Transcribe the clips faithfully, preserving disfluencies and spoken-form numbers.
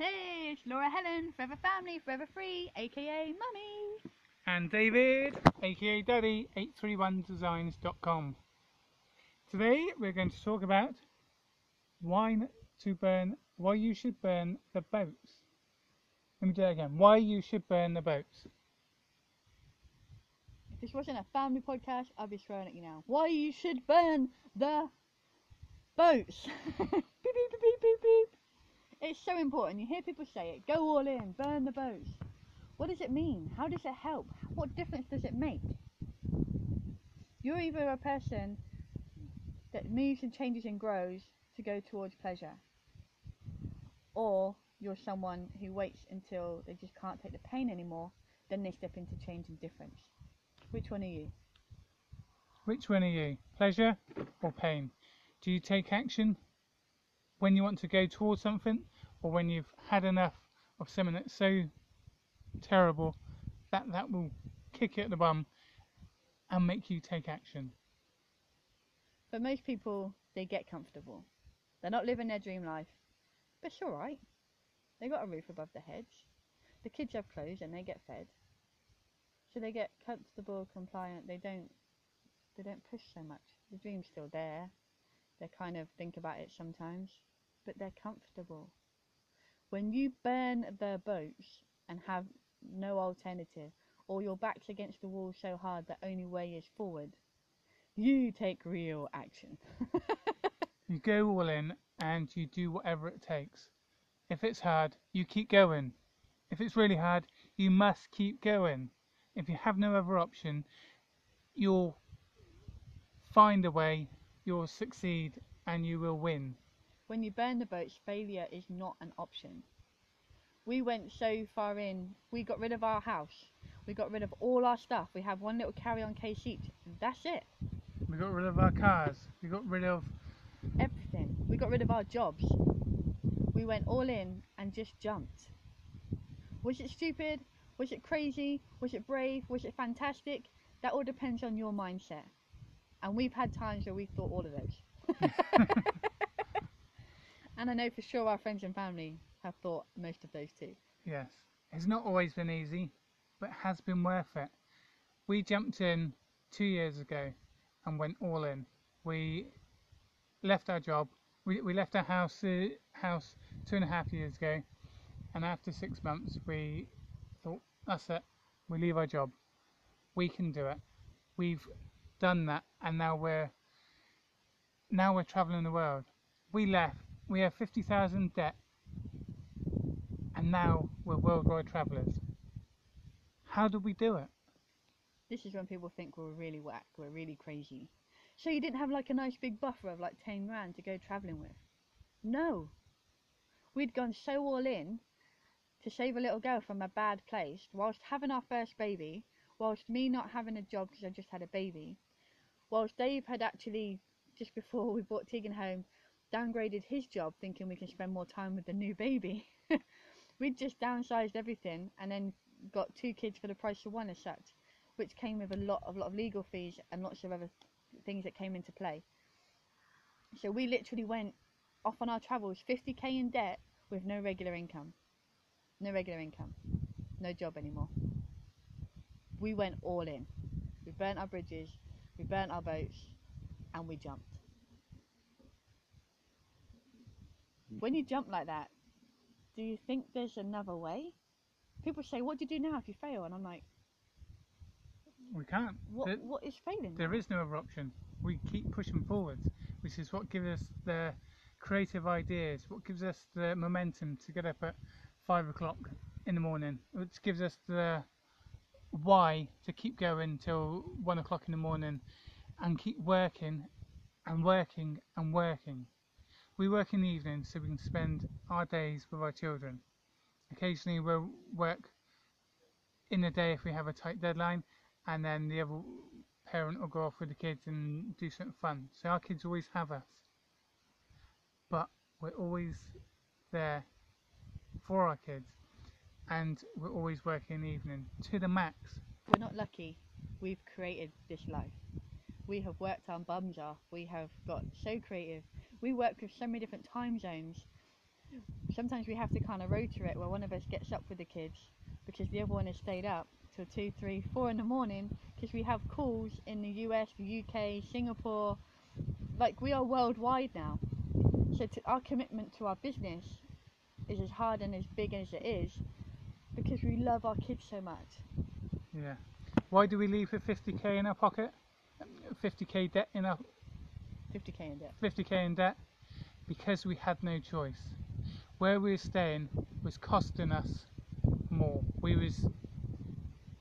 Hey, it's Laura Helen, Forever Family, Forever Free, aka Mummy. And David, aka Daddy, eight three one designs dot com. Today we're going to talk about why to burn, why you should burn the boats. Let me do that again. Why you should burn the boats. If this wasn't a family podcast, I'd be throwing at you now. Why you should burn the boats. Beep, beep, beep, beep, beep, beep. It's so important. You hear people say it. Go all in. Burn the boats. What does it mean? How does it help? What difference does it make? You're either a person that moves and changes and grows to go towards pleasure, or you're someone who waits until they just can't take the pain anymore, then they step into change and difference. Which one are you? Which one are you? Pleasure or pain? Do you take action when you want to go towards something, or when you've had enough of something that's so terrible that that will kick you at the bum and make you take action? But most people, they get comfortable. They're not living their dream life, but it's all right. They got a roof above their heads. The kids have clothes and they get fed. So they get comfortable, compliant. They don't they don't push so much. The dream's still there. They kind of think about it sometimes, but they're comfortable. When you burn the boats and have no alternative, or your back's against the wall so hard the only way is forward, you take real action. You go all in and you do whatever it takes. If it's hard, you keep going. If it's really hard, you must keep going. If you have no other option, you'll find a way, you'll succeed, and you will win. When you burn the boats, failure is not an option. We went so far in, we got rid of our house. We got rid of all our stuff. We have one little carry-on case each, and that's it. We got rid of our cars. We got rid of everything. We got rid of our jobs. We went all in and just jumped. Was it stupid? Was it crazy? Was it brave? Was it fantastic? That all depends on your mindset. And we've had times where we've thought all of those. And I know for sure our friends and family have thought most of those too. Yes. It's not always been easy, but it has been worth it. We jumped in two years ago and went all in. We left our job. We, we left our house uh, house two and a half years ago, and after six months we thought, that's it, we leave our job, we can do it. We've done that, and now we're now we're travelling the world. We left, we have fifty thousand debt, and now we're worldwide travellers. How did we do it? This is when people think we're really whack, we're really crazy. So you didn't have like a nice big buffer of like ten grand to go travelling with? No. We'd gone so all in to save a little girl from a bad place, whilst having our first baby, whilst me not having a job because I just had a baby, whilst Dave had actually, just before we brought Tegan home, downgraded his job thinking we can spend more time with the new baby. We'd just downsized everything and then got two kids for the price of one as such, which came with a lot of, lot of legal fees and lots of other things that came into play. So we literally went off on our travels fifty k in debt with no regular income no regular income no job anymore. We went all in. We burnt our bridges, we burnt our boats, and we jumped. When you jump like that, do you think there's another way? People say, what do you do now if you fail? And I'm like, we can't. What, there, what is failing? There is no other option. We keep pushing forwards, which is what gives us the creative ideas, what gives us the momentum to get up at five o'clock in the morning, which gives us the why to keep going till one o'clock in the morning and keep working and working and working. We work in the evening so we can spend our days with our children. Occasionally we'll work in the day if we have a tight deadline, and then the other parent will go off with the kids and do something fun. So our kids always have us, but we're always there for our kids, and we're always working in the evening to the max. We're not lucky. We've created this life. We have worked our bums off. We have got so creative. We work with so many different time zones. sometimes we have to kind of rotor it where one of us gets up with the kids because the other one has stayed up till two, three, four in the morning because we have calls in the U S, the U K, Singapore. Like, we are worldwide now. So to, our commitment to our business is as hard and as big as it is because we love our kids so much. Yeah. Why do we leave with fifty K in our pocket? fifty K debt in our... fifty K in debt. fifty K in debt. Because we had no choice. Where we were staying was costing us more. We was...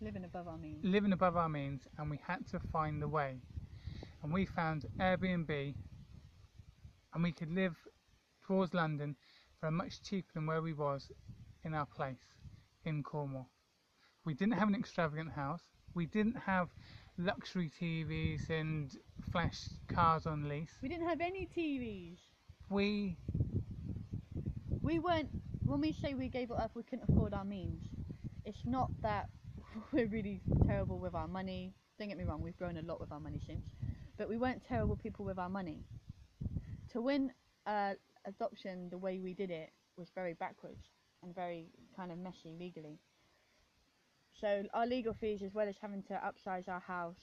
Living above our means. Living above our means, and we had to find the way. And we found Airbnb, and we could live towards London for much cheaper than where we was in our place in Cornwall. We didn't have an extravagant house. We didn't have luxury T Vs and flash cars on lease. We didn't have any T Vs. We... We weren't... When we say we gave it up, we couldn't afford our means. It's not that we're really terrible with our money. Don't get me wrong, we've grown a lot with our money since. But we weren't terrible people with our money. To win uh, adoption the way we did it was very backwards and very kind of messy legally. So our legal fees, as well as having to upsize our house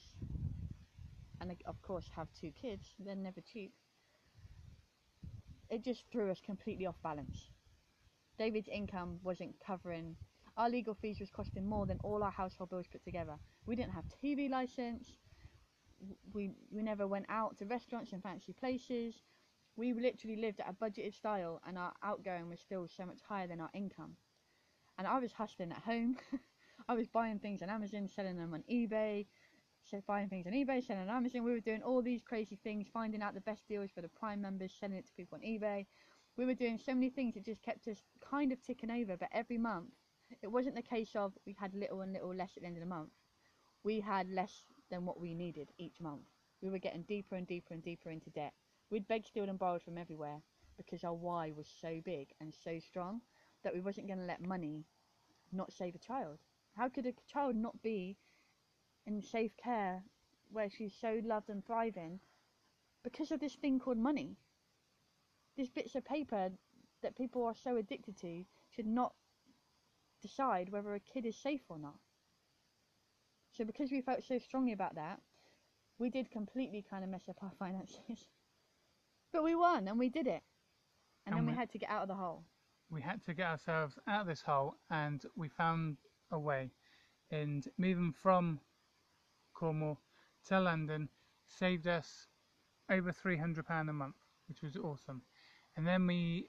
and of course have two kids, they're never cheap, it just threw us completely off balance. David's income wasn't covering, our legal fees was costing more than all our household bills put together. We didn't have T V license, we, we never went out to restaurants and fancy places, we literally lived at a budgeted style and our outgoing was still so much higher than our income. And I was hustling at home. I was buying things on Amazon, selling them on eBay, so buying things on eBay, selling on Amazon. We were doing all these crazy things, finding out the best deals for the Prime members, selling it to people on eBay. We were doing so many things that just kept us kind of ticking over, but every month, it wasn't the case of we had little and little less at the end of the month. We had less than what we needed each month. We were getting deeper and deeper and deeper into debt. We'd begged, stealed and borrowed from everywhere because our why was so big and so strong that we wasn't going to let money not save a child. How could a child not be in safe care where she's so loved and thriving because of this thing called money? These bits of paper that people are so addicted to should not decide whether a kid is safe or not. So because we felt so strongly about that, we did completely kind of mess up our finances. But we won and we did it. And, and then we, we had to get out of the hole. We had to get ourselves out of this hole, and we found a way. And moving from Cornwall to London saved us over three hundred pounds a month, which was awesome. And then we...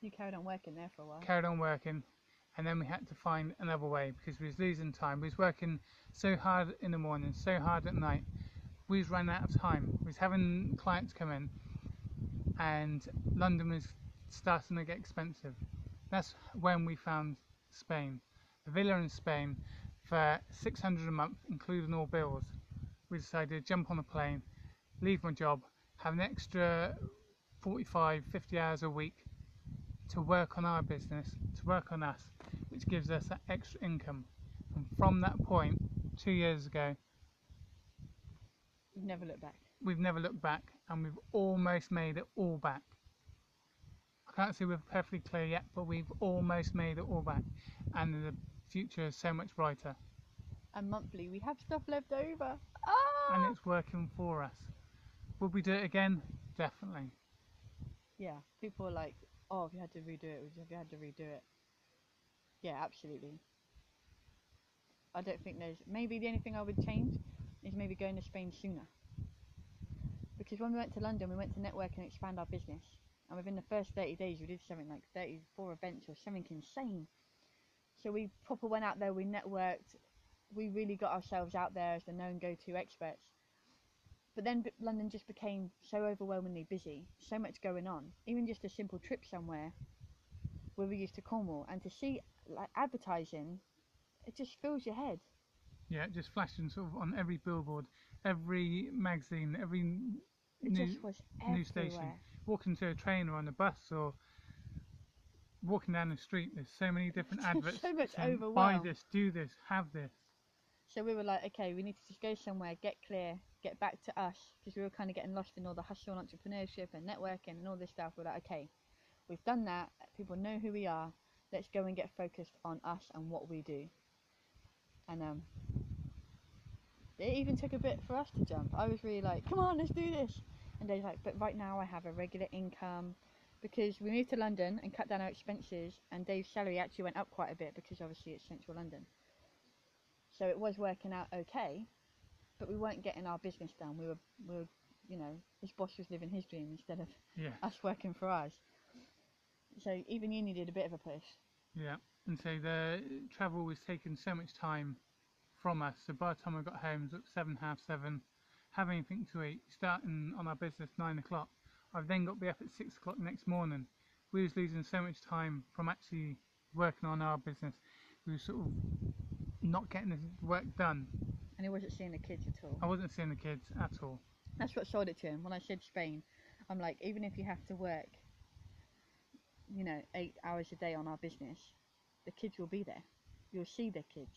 You carried on working there for a while. Carried on working. And then we had to find another way because we was losing time. We was working so hard in the morning, so hard at night. We was running out of time. We was having clients come in and London was starting to get expensive. That's when we found Spain. A villa in Spain for six hundred a month, including all bills. We decided to jump on a plane, leave my job, have an extra forty-five, fifty hours a week to work on our business, to work on us, which gives us that extra income. And from that point, two years ago, we've never looked back. We've never looked back, and we've almost made it all back. I can't say we're perfectly clear yet, but we've almost made it all back, and the future is so much brighter. And monthly, we have stuff left over. Ah! And it's working for us. Would we do it again? Definitely. Yeah, people are like, oh, if you had to redo it, if you had to redo it. Yeah, absolutely. I don't think there's... Maybe the only thing I would change is maybe going to Spain sooner. Because when we went to London, we went to network and expand our business. And within the first thirty days, we did something like thirty-four events or something insane. So we proper went out there, we networked. We really got ourselves out there as the known go-to experts. But then London just became so overwhelmingly busy, so much going on. Even just a simple trip somewhere where we used to Cornwall, and to see like advertising, it just fills your head. Yeah, it just flashing sort of on every billboard, every magazine, every it new, just was new station. Walking to a train or on a bus or walking down the street, there's so many different adverts. So much overwhelm. Buy this, do this, have this. So we were like, okay, we need to just go somewhere, get clear, get back to us, because we were kind of getting lost in all the hustle and entrepreneurship and networking and all this stuff. We're like, okay, We've done that. People know who we are. Let's go and get focused on us and what we do. And um, it even took a bit for us to jump. I was really like, come on, let's do this. And they're like, but right now I have a regular income, because we moved to London and cut down our expenses, and Dave's salary actually went up quite a bit because obviously it's central London. So it was working out okay, but we weren't getting our business done. We were, we were you know, his boss was living his dream instead of yeah. us working for ours. So even you needed a bit of a push. Yeah, and so the travel was taking so much time from us. So by the time I got home, it was at seven, half seven, having anything to eat, starting on our business nine o'clock. I've then got to be up at six o'clock next morning. We was losing so much time from actually working on our business. We were sort of not getting this work done. And he wasn't seeing the kids at all. I wasn't seeing the kids at all. That's what sold it to him. When I said Spain, I'm like, even if you have to work, you know, eight hours a day on our business, the kids will be there. You'll see their kids.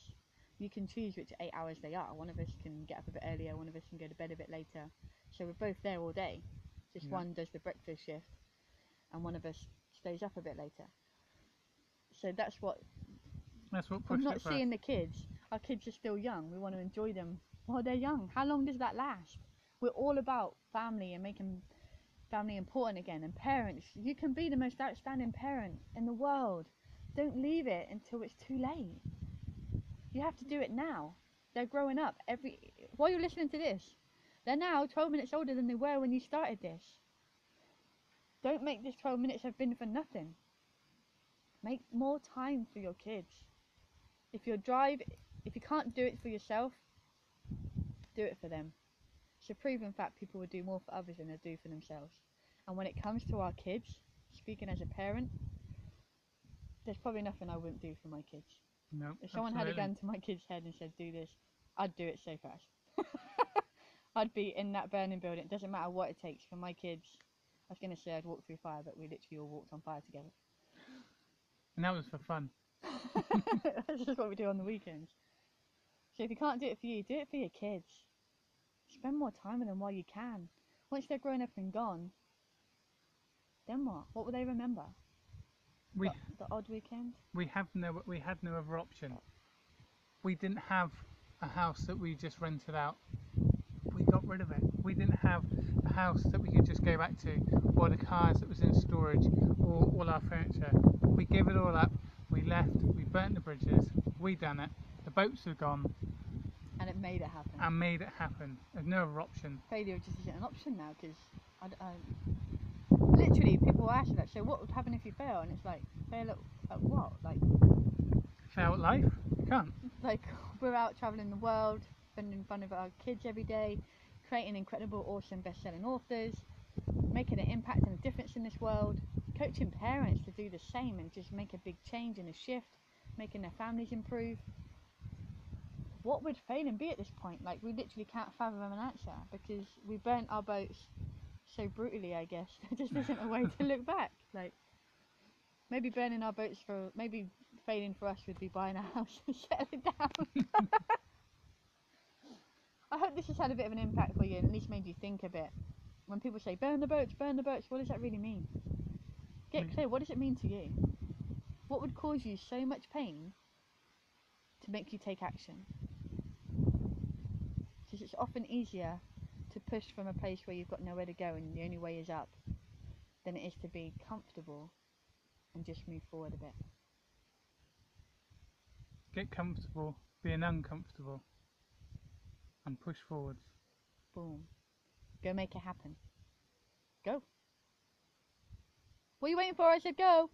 You can choose which eight hours they are. One of us can get up a bit earlier, one of us can go to bed a bit later. So we're both there all day. Just yeah. one does the breakfast shift and one of us stays up a bit later. So that's what... That's what pushed it for us. I'm not seeing the kids. Our kids are still young. We want to enjoy them while they're young. How long does that last? We're all about family and making family important again. And parents, you can be the most outstanding parent in the world. Don't leave it until it's too late. You have to do it now. They're growing up. Every while you're listening to this, they're now twelve minutes older than they were when you started this. Don't make this twelve minutes have been for nothing. Make more time for your kids. If you drive, if you can't do it for yourself, do it for them. It's a proven fact people will do more for others than they do for themselves. And when it comes to our kids, speaking as a parent, there's probably nothing I wouldn't do for my kids. No, if someone absolutely. had a gun to my kid's head and said, do this, I'd do it so fast. I'd be in that burning building. It doesn't matter what it takes. For my kids, I was going to say I'd walk through fire, but we literally all walked on fire together. And that was for fun. That's just what we do on the weekends. So if you can't do it for you, do it for your kids. Spend more time with them while you can. Once they're grown up and gone, then what? What will they remember? We, the, the odd weekend? We have no, we had no other option. We didn't have a house that we just rented out. We got rid of it. We didn't have a house that we could just go back to, or the cars that was in storage, or all our furniture. We gave it all up. We left. We burnt the bridges. We done it. The boats are gone. And it made it happen. And made it happen. There's no other option. Failure just isn't an option now, because I, I literally people ask you that. So what would happen if you fail? And it's like, fail at, at what? Like fail at life? You can't. Like, we're out travelling the world, spending fun with our kids every day, creating incredible, awesome, best-selling authors, making an impact and a difference in this world, coaching parents to do the same and just make a big change and a shift, making their families improve. What would failing be at this point? Like, we literally can't fathom an answer, because we burnt our boats so brutally, I guess. There just isn't a way to look back. Like, maybe burning our boats for, maybe failing for us would be buying a house and settling down. I hope this has had a bit of an impact for you, and at least made you think a bit. When people say, burn the boats, burn the boats, what does that really mean? Get clear, what does it mean to you? What would cause you so much pain to make you take action? It's often easier to push from a place where you've got nowhere to go and the only way is up than it is to be comfortable and just move forward a bit. Get comfortable being uncomfortable and push forwards. Boom. Go make it happen. Go. What are you waiting for? I said go.